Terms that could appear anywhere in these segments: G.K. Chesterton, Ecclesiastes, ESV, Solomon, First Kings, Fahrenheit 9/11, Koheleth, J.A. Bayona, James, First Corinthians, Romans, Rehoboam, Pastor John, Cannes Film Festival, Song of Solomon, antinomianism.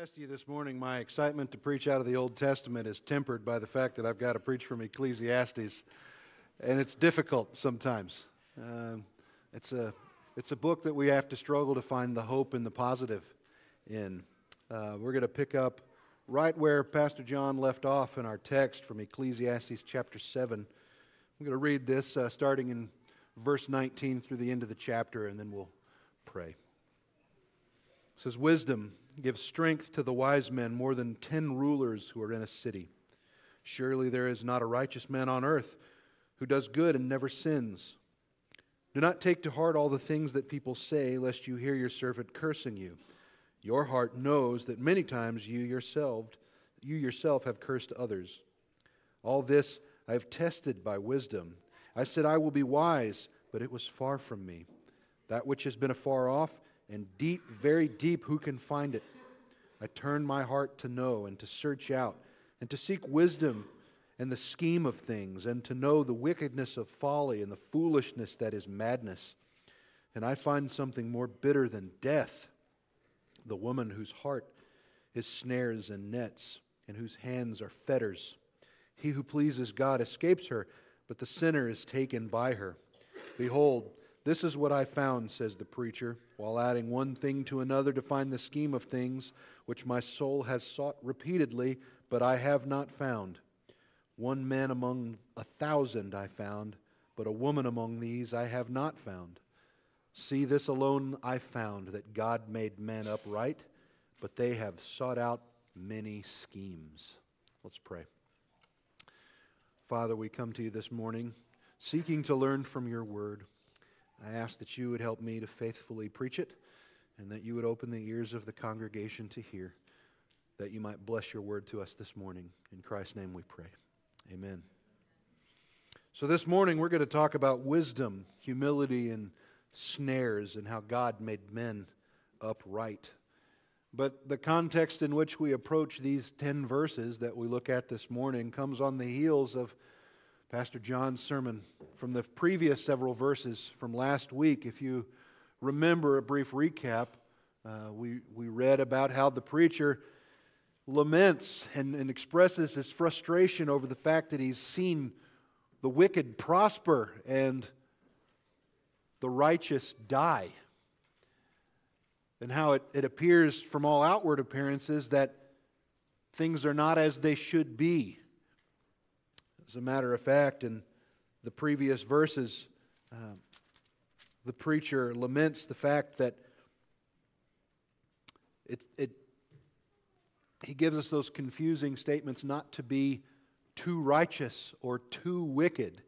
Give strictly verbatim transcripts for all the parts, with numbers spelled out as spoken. confess to you this morning, my excitement to preach out of the Old Testament is tempered by the fact that I've got to preach from Ecclesiastes, and it's difficult sometimes. Um, it's a it's a book that we have to struggle to find the hope and the positive in. Uh, we're going to pick up right where Pastor John left off in our text from Ecclesiastes chapter seven. I'm going to read this uh, starting in verse nineteen through the end of the chapter, and then we'll pray. It says, "Wisdom gives strength to the wise men more than ten rulers who are in a city. Surely there is not a righteous man on earth who does good and never sins. Do not take to heart all the things that people say, lest you hear your servant cursing you. Your heart knows that many times you yourself, you yourself have cursed others. All this I have tested by wisdom. I said, I will be wise, but it was far from me. That which has been afar off and deep, very deep, who can find it? I turned my heart to know and to search out and to seek wisdom and the scheme of things and to know the wickedness of folly and the foolishness that is madness. And I find something more bitter than death, the woman whose heart is snares and nets and whose hands are fetters. He who pleases God escapes her, but the sinner is taken by her. Behold, this is what I found, says the preacher, while adding one thing to another to find the scheme of things which my soul has sought repeatedly, but I have not found. One man among a thousand I found, but a woman among these I have not found. See, this alone I found, that God made man upright, but they have sought out many schemes." Let's pray. Father, we come to you this morning, seeking to learn from your word. I ask that you would help me to faithfully preach it, and that you would open the ears of the congregation to hear, that you might bless your word to us this morning. In Christ's name we pray. Amen. So this morning we're going to talk about wisdom, humility, and snares, and how God made men upright. But the context in which we approach these ten verses that we look at this morning comes on the heels of Pastor John's sermon from the previous several verses from last week. If you remember a brief recap, uh, we, we read about how the preacher laments and, and expresses his frustration over the fact that he's seen the wicked prosper and the righteous die, and how it, it appears from all outward appearances that things are not as they should be. As a matter of fact, in the previous verses, uh, the preacher laments the fact that it, it, he gives us those confusing statements not to be too righteous or too wicked,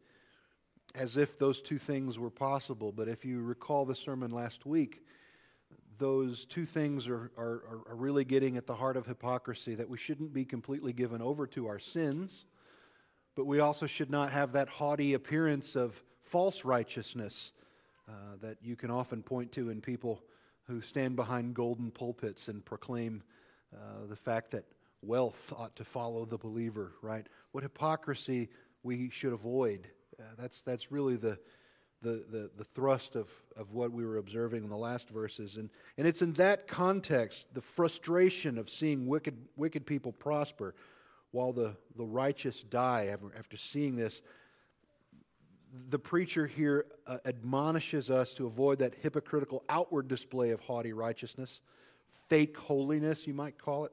as if those two things were possible. But if you recall the sermon last week, those two things are, are, are really getting at the heart of hypocrisy, that we shouldn't be completely given over to our sins, but we also should not have that haughty appearance of false righteousness uh, that you can often point to in people who stand behind golden pulpits and proclaim uh, the fact that wealth ought to follow the believer, right? What hypocrisy we should avoid. Uh, that's that's really the the the, the thrust of, of what we were observing in the last verses. And, and it's in that context, the frustration of seeing wicked wicked people prosper, while the, the righteous die. After seeing this, the preacher here uh, admonishes us to avoid that hypocritical outward display of haughty righteousness, fake holiness, you might call it.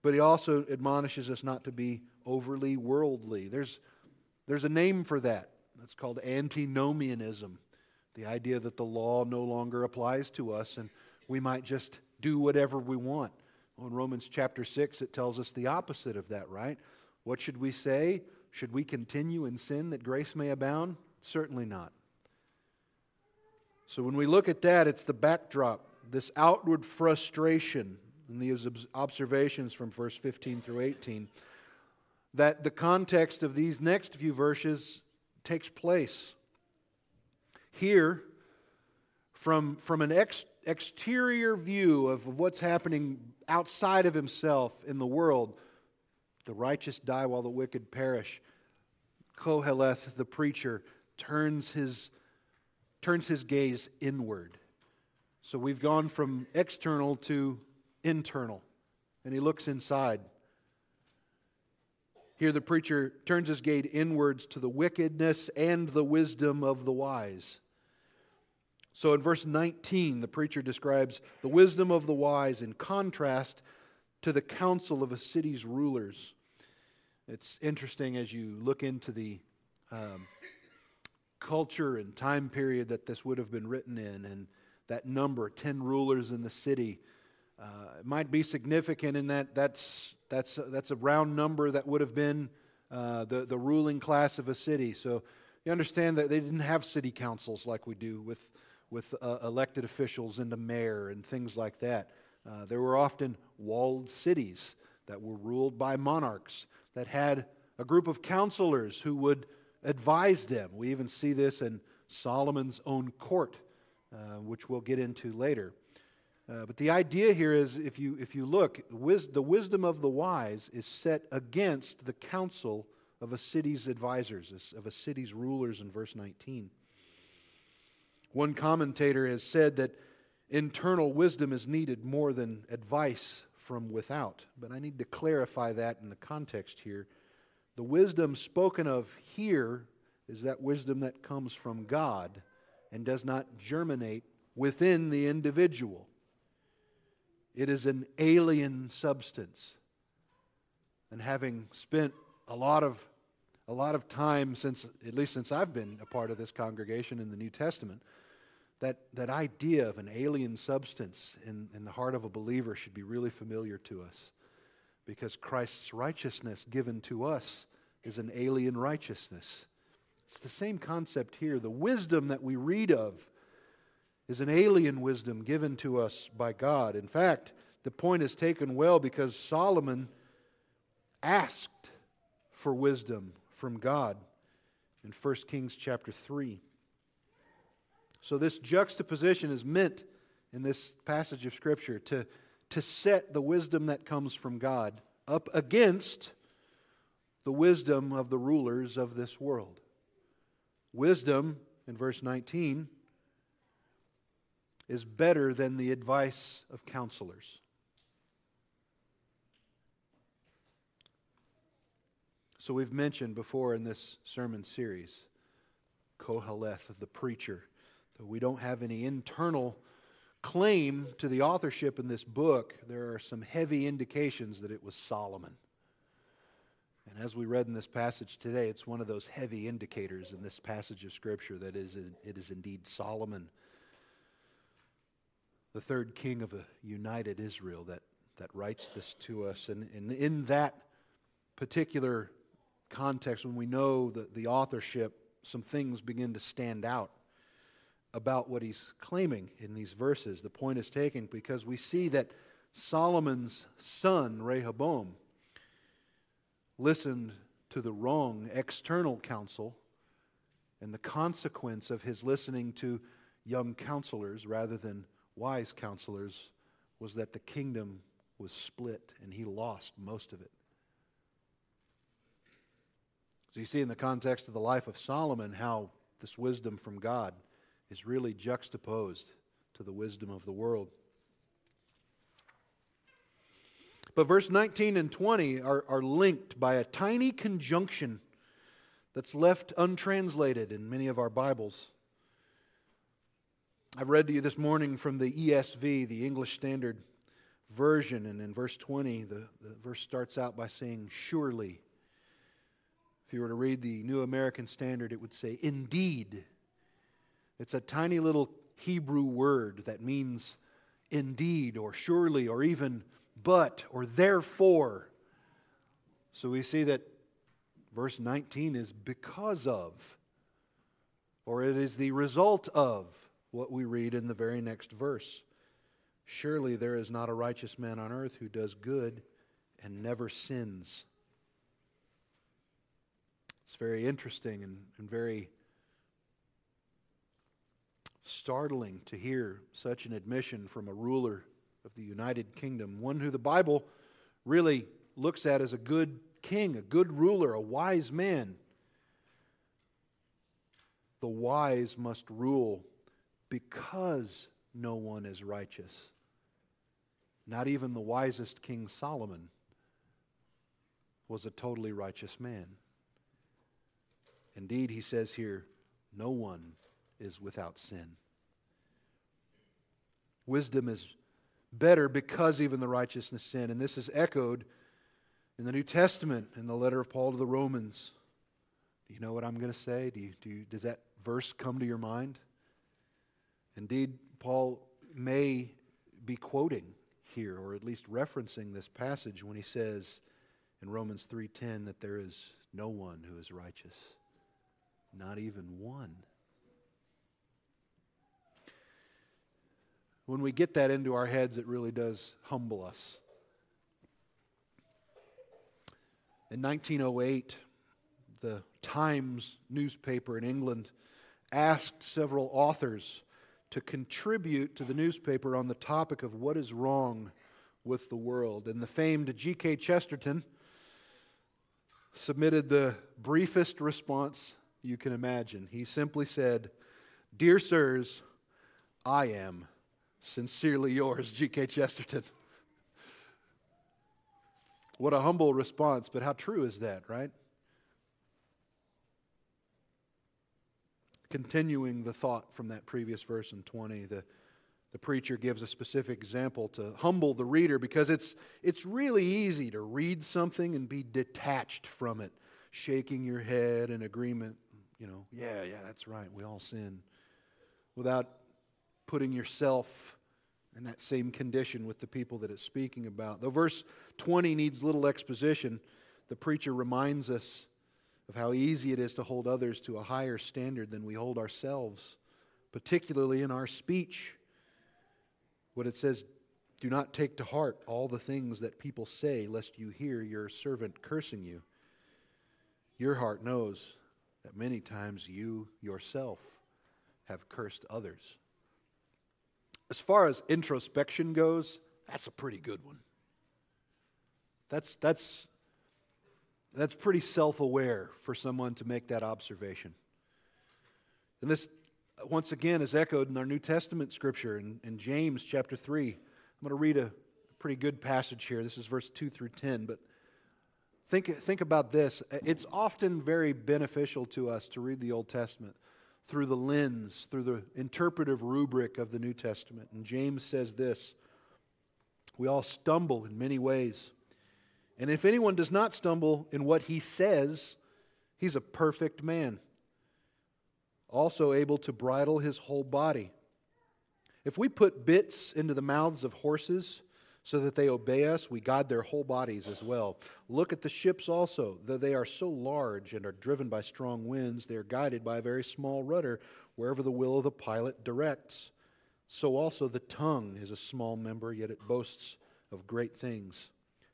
But he also admonishes us not to be overly worldly. There's, there's a name for that. It's called antinomianism, the idea that the law no longer applies to us and we might just do whatever we want. In Romans chapter six, it tells us the opposite of that, right? What should we say? Should we continue in sin that grace may abound? Certainly not. So when we look at that, it's the backdrop, this outward frustration, and these observations from verse fifteen through eighteen, that the context of these next few verses takes place. Here, from, from an ex- exterior view of what's happening outside of himself in the world, the righteous die while the wicked perish. Koheleth, the preacher, turns his, turns his gaze inward. So we've gone from external to internal and he looks inside. Here the preacher turns his gaze inwards to the wickedness and the wisdom of the wise. So in verse nineteen, the preacher describes the wisdom of the wise in contrast to the counsel of a city's rulers. It's interesting as you look into the um, culture and time period that this would have been written in, and that number, ten rulers in the city, uh, it might be significant in that that's that's that's a round number that would have been uh, the the ruling class of a city. So you understand that they didn't have city councils like we do with with uh, elected officials and the mayor and things like that. Uh, there were often walled cities that were ruled by monarchs that had a group of counselors who would advise them. We even see this in Solomon's own court, uh, which we'll get into later. Uh, but the idea here is, if you if you look, wis- the wisdom of the wise is set against the counsel of a city's advisors, of a city's rulers in verse nineteen. One commentator has said that internal wisdom is needed more than advice from without. But I need to clarify that in the context here. The wisdom spoken of here is that wisdom that comes from God and does not germinate within the individual. It is an alien substance. And having spent a lot of a lot of time since, at least since I've been a part of this congregation in the New Testament, That that idea of an alien substance in, in the heart of a believer should be really familiar to us, because Christ's righteousness given to us is an alien righteousness. It's the same concept here. The wisdom that we read of is an alien wisdom given to us by God. In fact, the point is taken well, because Solomon asked for wisdom from God in First Kings chapter three. So this juxtaposition is meant in this passage of Scripture to, to set the wisdom that comes from God up against the wisdom of the rulers of this world. Wisdom, in verse nineteen, is better than the advice of counselors. So we've mentioned before in this sermon series, Koheleth, the preacher. We don't have any internal claim to the authorship in this book. There are some heavy indications that it was Solomon. And as we read in this passage today, it's one of those heavy indicators in this passage of Scripture that is it is indeed Solomon, the third king of a united Israel, that, that writes this to us. And, and in that particular context, when we know the, the authorship, some things begin to stand out about what he's claiming in these verses. The point is taken, because we see that Solomon's son, Rehoboam, listened to the wrong external counsel, and the consequence of his listening to young counselors rather than wise counselors was that the kingdom was split and he lost most of it. So you see in the context of the life of Solomon how this wisdom from God is really juxtaposed to the wisdom of the world. But verse nineteen and twenty are, are linked by a tiny conjunction that's left untranslated in many of our Bibles. I've read to you this morning from the E S V, the English Standard Version, and in verse twenty, the, the verse starts out by saying, surely. If you were to read the New American Standard, it would say, indeed. It's a tiny little Hebrew word that means indeed or surely or even but or therefore. So we see that verse nineteen is because of, or it is the result of, what we read in the very next verse. Surely there is not a righteous man on earth who does good and never sins. It's very interesting and, and very startling to hear such an admission from a ruler of the United Kingdom, one who the Bible really looks at as a good king, a good ruler, a wise man. The wise must rule because no one is righteous, Not even the wisest King Solomon was a totally righteous man. Indeed, he says here, no one is without sin. Wisdom is better because even the righteousness sin. And this is echoed in the New Testament in the letter of Paul to the Romans. Do you know what I'm going to say? Do you, do you, does that verse come to your mind? Indeed, Paul may be quoting here, or at least referencing this passage when he says in Romans three ten that there is no one who is righteous, not even one. When we get that into our heads, it really does humble us. In nineteen oh eight, the Times newspaper in England asked several authors to contribute to the newspaper on the topic of what is wrong with the world. And the famed G K Chesterton submitted the briefest response you can imagine. He simply said, "Dear sirs, I am sincerely yours, G K Chesterton." What a humble response, but how true is that, right? Continuing the thought from that previous verse in twenty, the, the preacher gives a specific example to humble the reader, because it's, it's really easy to read something and be detached from it, shaking your head in agreement, you know, yeah, yeah, that's right, we all sin, without putting yourself in that same condition with the people that it's speaking about. Though verse twenty needs little exposition, the preacher reminds us of how easy it is to hold others to a higher standard than we hold ourselves, particularly in our speech. What it says, "Do not take to heart all the things that people say, lest you hear your servant cursing you. Your heart knows that many times you yourself have cursed others." As far as introspection goes, that's a pretty good one. That's that's that's pretty self-aware for someone to make that observation. And this, once again, is echoed in our New Testament scripture in, in James chapter three. I'm going to read a pretty good passage here. This is verse two through ten, but think think about this. It's often very beneficial to us to read the Old Testament through the lens, through the interpretive rubric of the New Testament. And James says this, "We all stumble in many ways. And if anyone does not stumble in what he says, he's a perfect man, also able to bridle his whole body. If we put bits into the mouths of horses so that they obey us, we guide their whole bodies as well. Look at the ships also. Though they are so large and are driven by strong winds, they are guided by a very small rudder, wherever the will of the pilot directs. So also the tongue is a small member, yet it boasts of great things.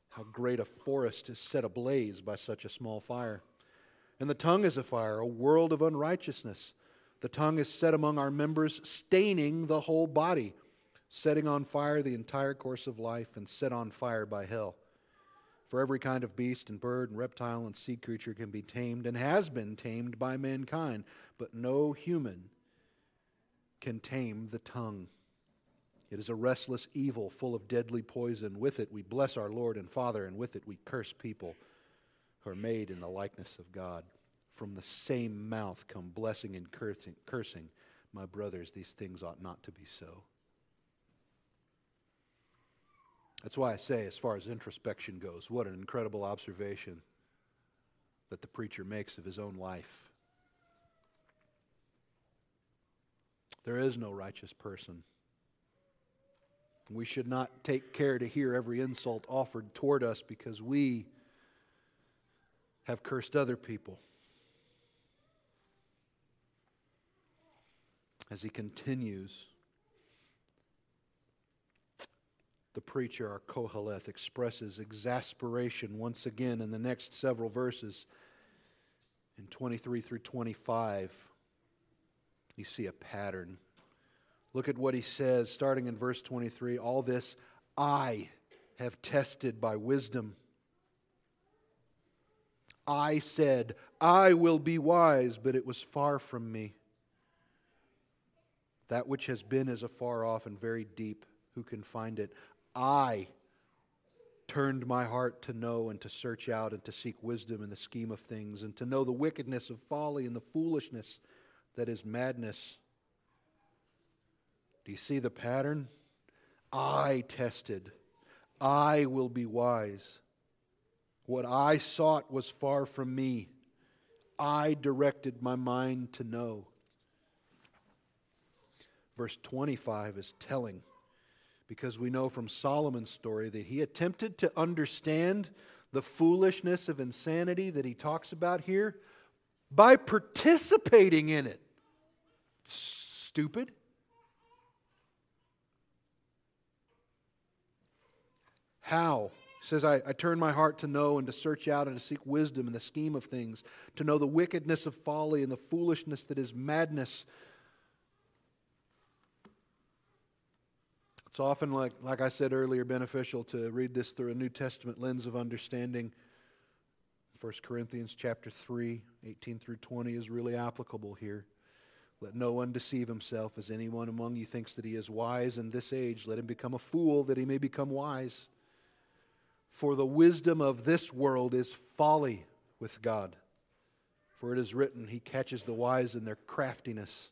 How great a forest is set ablaze by such a small fire. And the tongue is a fire, a world of unrighteousness. The tongue is set among our members, staining the whole body, setting on fire the entire course of life, and set on fire by hell. For every kind of beast and bird and reptile and sea creature can be tamed and has been tamed by mankind, but no human can tame the tongue. It is a restless evil full of deadly poison. With it we bless our Lord and Father, and with it we curse people who are made in the likeness of God. From the same mouth come blessing and cursing. My brothers, these things ought not to be so." That's why I say, as far as introspection goes, what an incredible observation that the preacher makes of his own life. There is no righteous person. We should not take care to hear every insult offered toward us because we have cursed other people. As he continues, the preacher, our Koheleth, expresses exasperation once again in the next several verses. In twenty-three through twenty-five, you see a pattern. Look at what he says, starting in verse twenty-three. "All this I have tested by wisdom. I said, I will be wise, but it was far from me. That which has been is afar off and very deep. Who can find it? I turned my heart to know and to search out and to seek wisdom in the scheme of things and to know the wickedness of folly and the foolishness that is madness. Do you see the pattern? I tested. I will be wise. What I sought was far from me. I directed my mind to know. Verse twenty-five is telling, because we know from Solomon's story that he attempted to understand the foolishness of insanity that he talks about here by participating in it. Stupid. How? He says, I, I turn my heart to know and to search out and to seek wisdom in the scheme of things, to know the wickedness of folly and the foolishness that is madness. It's often, like, like I said earlier, beneficial to read this through a New Testament lens of understanding. First Corinthians chapter three, eighteen through twenty is really applicable here. Let no one deceive himself, as anyone among you thinks that he is wise in this age. Let him become a fool, that he may become wise. For the wisdom of this world is folly with God. For it is written, He catches the wise in their craftiness.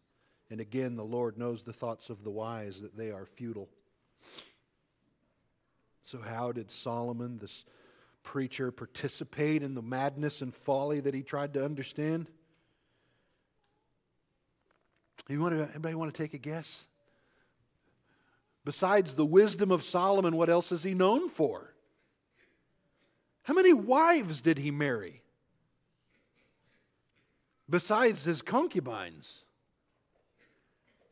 And again, the Lord knows the thoughts of the wise, that they are futile. So how did Solomon, this preacher, participate in the madness and folly that he tried to understand? You want to, anybody want to take a guess? Besides the wisdom of Solomon, what else is he known for? How many wives did he marry? Besides his concubines?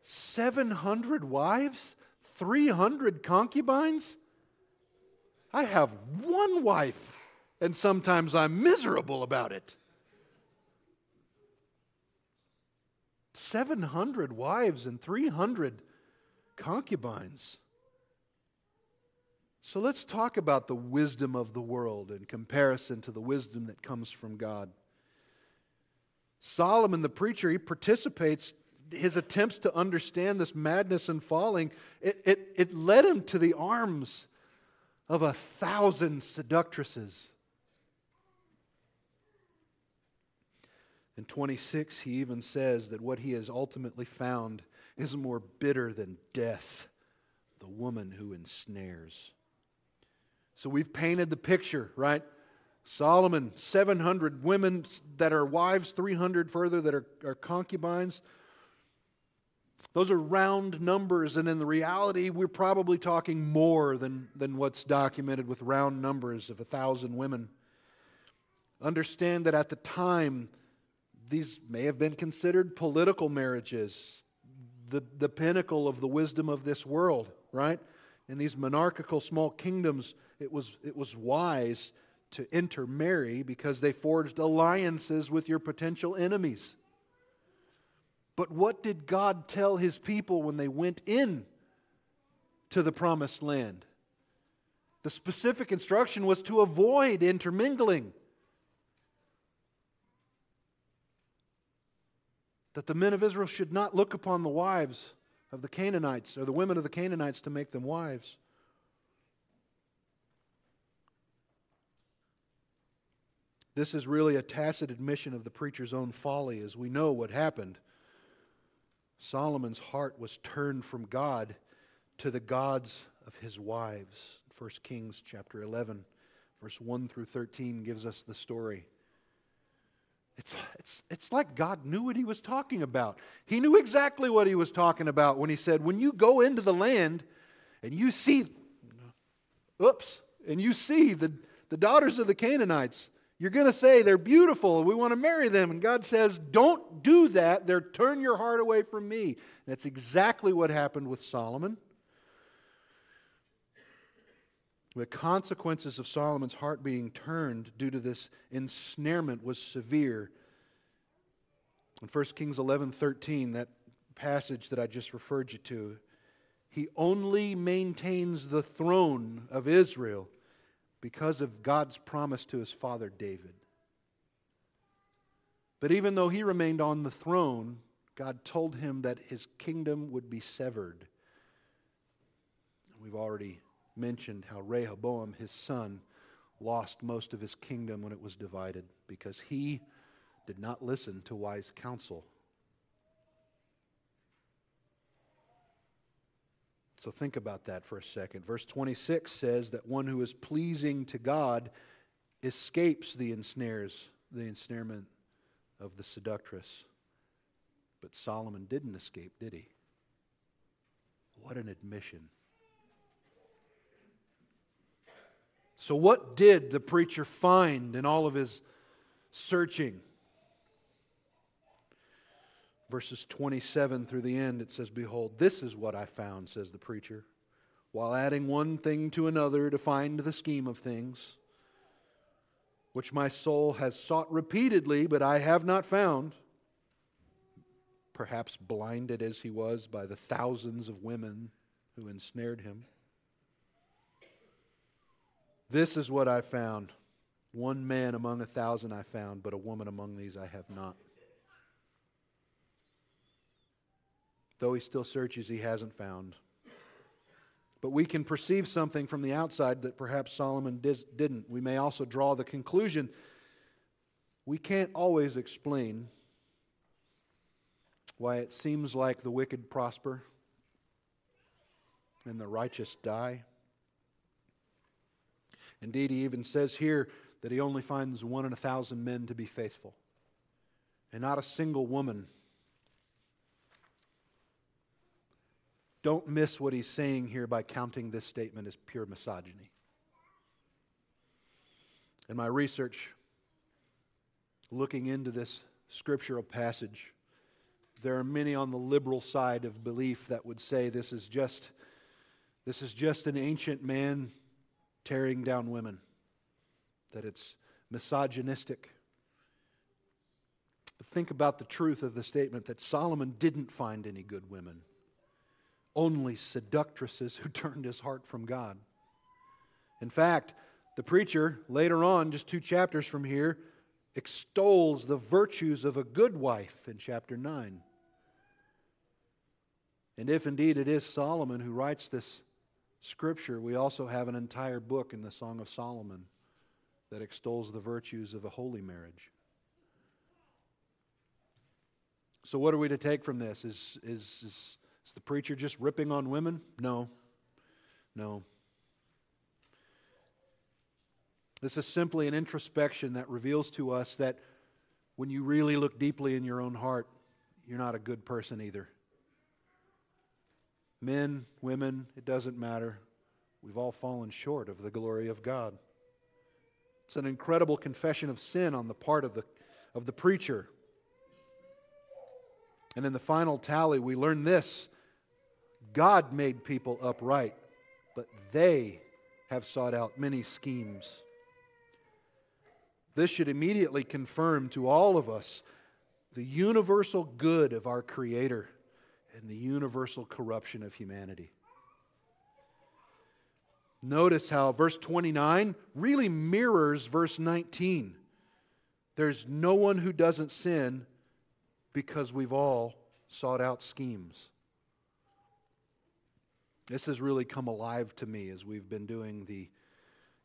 seven hundred wives? three hundred concubines? I have one wife, and sometimes I'm miserable about it. seven hundred wives and three hundred concubines. So let's talk about the wisdom of the world in comparison to the wisdom that comes from God. Solomon, the preacher, he participates. His attempts to understand this madness and falling, it, it, it led him to the arms of a thousand seductresses. In twenty-six, he even says that what he has ultimately found is more bitter than death, the woman who ensnares. So we've painted the picture, right? Solomon, seven hundred women that are wives, three hundred further that are, are concubines. Those are round numbers, and in the reality, we're probably talking more than, than what's documented with round numbers of a thousand women. Understand that at the time, these may have been considered political marriages, the, the pinnacle of the wisdom of this world, right? In these monarchical small kingdoms, it was, it was wise to intermarry because they forged alliances with your potential enemies. But what did God tell His people when they went in to the promised land? The specific instruction was to avoid intermingling. That the men of Israel should not look upon the wives of the Canaanites or the women of the Canaanites to make them wives. This is really a tacit admission of the preacher's own folly, as we know what happened. Solomon's heart was turned from God to the gods of his wives. First Kings chapter eleven, verse one through thirteen gives us the story. It's, it's, it's like God knew what He was talking about. He knew exactly what He was talking about when He said, when you go into the land and you see, oops, and you see the, the daughters of the Canaanites, you're going to say, they're beautiful, we want to marry them. And God says, don't do that. They're, turn your heart away from me. And that's exactly what happened with Solomon. The consequences of Solomon's heart being turned due to this ensnarement was severe. In First Kings eleven thirteen, that passage that I just referred you to, he only maintains the throne of Israel because of God's promise to his father David. But even though he remained on the throne, God told him that his kingdom would be severed. We've already mentioned how Rehoboam, his son, lost most of his kingdom when it was divided because he did not listen to wise counsel. So think about that for a second. Verse twenty-six says that one who is pleasing to God escapes the ensnares, the ensnarement of the seductress. But Solomon didn't escape, did he? What an admission. So what did the preacher find in all of his searching? Verses twenty-seven through the end, it says, "Behold, this is what I found," says the preacher, "while adding one thing to another to find the scheme of things, which my soul has sought repeatedly, but I have not found." Perhaps blinded as he was by the thousands of women who ensnared him. "This is what I found. One man among a thousand I found, but a woman among these I have not." Though he still searches, he hasn't found. But we can perceive something from the outside that perhaps Solomon dis- didn't. We may also draw the conclusion we can't always explain why it seems like the wicked prosper and the righteous die. Indeed, he even says here that he only finds one in a thousand men to be faithful, and not a single woman. Don't miss what he's saying here by counting this statement as pure misogyny. In my research, looking into this scriptural passage, there are many on the liberal side of belief that would say this is just, this is just an ancient man tearing down women, that it's misogynistic. But think about the truth of the statement that Solomon didn't find any good women. Only seductresses who turned his heart from God. In fact, the preacher, later on, just two chapters from here, extols the virtues of a good wife in chapter nine. And if indeed it is Solomon who writes this scripture, we also have an entire book in the Song of Solomon that extols the virtues of a holy marriage. So what are we to take from this? Is is is Is the preacher just ripping on women? No. No. This is simply an introspection that reveals to us that when you really look deeply in your own heart, you're not a good person either. Men, women, it doesn't matter. We've all fallen short of the glory of God. It's an incredible confession of sin on the part of the of the preacher. And in the final tally, we learn this: God made people upright, but they have sought out many schemes. This should immediately confirm to all of us the universal good of our Creator and the universal corruption of humanity. Notice how verse twenty-nine really mirrors verse nineteen. There's no one who doesn't sin, because we've all sought out schemes. This has really come alive to me as we've been doing the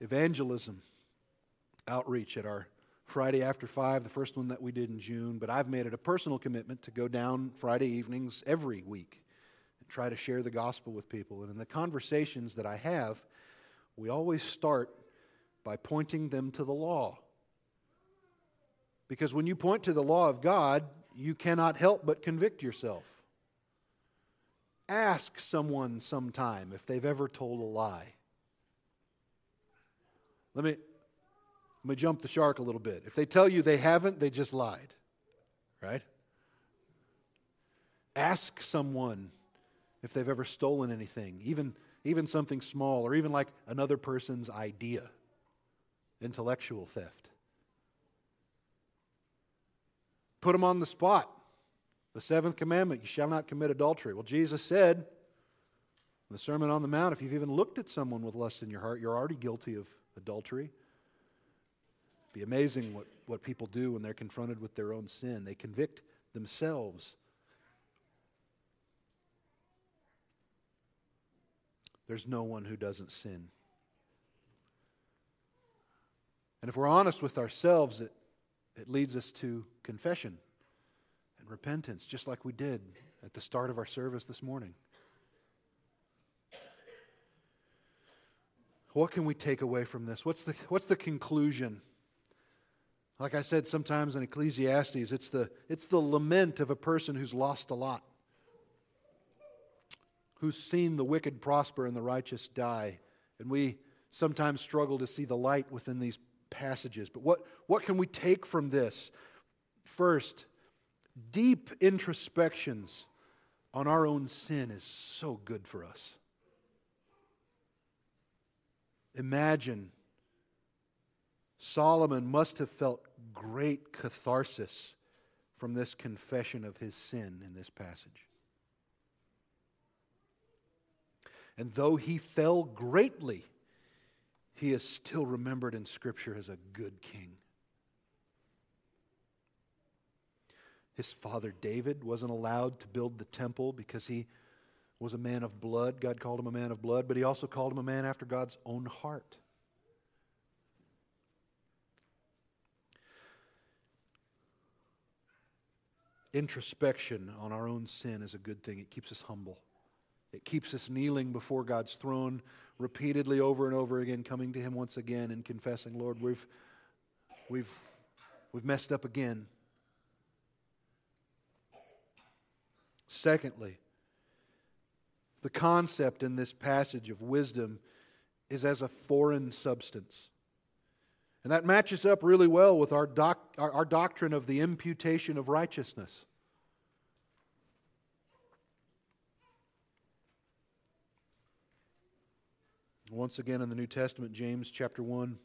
evangelism outreach at our Friday after five, the first one that we did in June. But I've made it a personal commitment to go down Friday evenings every week and try to share the gospel with people. And in the conversations that I have, we always start by pointing them to the law. Because when you point to the law of God, you cannot help but convict yourself. Ask someone sometime if they've ever told a lie. Let me, let me jump the shark a little bit. If they tell you they haven't, they just lied. Right? Ask someone if they've ever stolen anything, even, even something small, or even like another person's idea, intellectual theft. Put them on the spot. The seventh commandment, you shall not commit adultery. Well, Jesus said in the Sermon on the Mount, if you've even looked at someone with lust in your heart, you're already guilty of adultery. It'd be amazing what, what people do when they're confronted with their own sin. They convict themselves. There's no one who doesn't sin. And if we're honest with ourselves, it, it leads us to confession and repentance, just like we did at the start of our service this morning. What can we take away from this? What's the, what's the conclusion? Like I said, sometimes in Ecclesiastes, it's the, it's the lament of a person who's lost a lot, who's seen the wicked prosper and the righteous die. And we sometimes struggle to see the light within these passages. But what, what can we take from this? First, deep introspections on our own sin is so good for us. Imagine Solomon must have felt great catharsis from this confession of his sin in this passage. And though he fell greatly, he is still remembered in Scripture as a good king. His father David wasn't allowed to build the temple because he was a man of blood. God called him a man of blood, but he also called him a man after God's own heart. Introspection on our own sin is a good thing. It keeps us humble. It keeps us kneeling before God's throne repeatedly over and over again, coming to Him once again and confessing, Lord, we've we've we've messed up again. Secondly, the concept in this passage of wisdom is as a foreign substance. And that matches up really well with our, doc, our, our doctrine of the imputation of righteousness. Once again in the New Testament, James chapter one,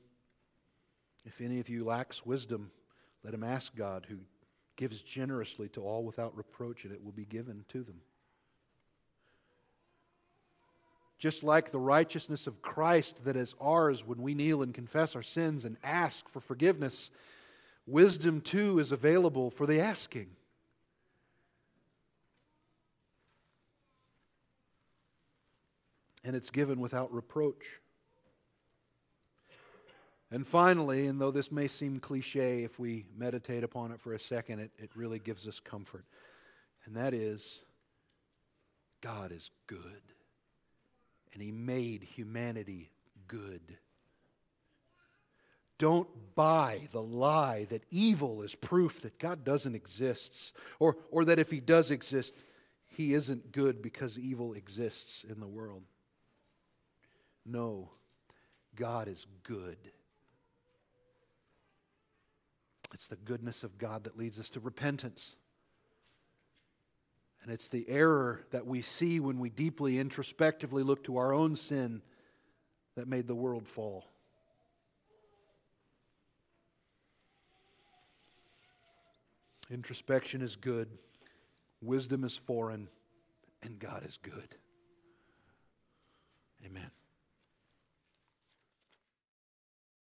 if any of you lacks wisdom, let him ask God, who gives generously to all without reproach, and it will be given to them. Just like the righteousness of Christ that is ours when we kneel and confess our sins and ask for forgiveness, wisdom too is available for the asking. And it's given without reproach. And finally, and though this may seem cliche, if we meditate upon it for a second, it, it really gives us comfort. And that is, God is good. And He made humanity good. Don't buy the lie that evil is proof that God doesn't exist, or, or that if He does exist, He isn't good because evil exists in the world. No, God is good. It's the goodness of God that leads us to repentance. And it's the error that we see when we deeply, introspectively look to our own sin that made the world fall. Introspection is good, wisdom is foreign, and God is good. Amen.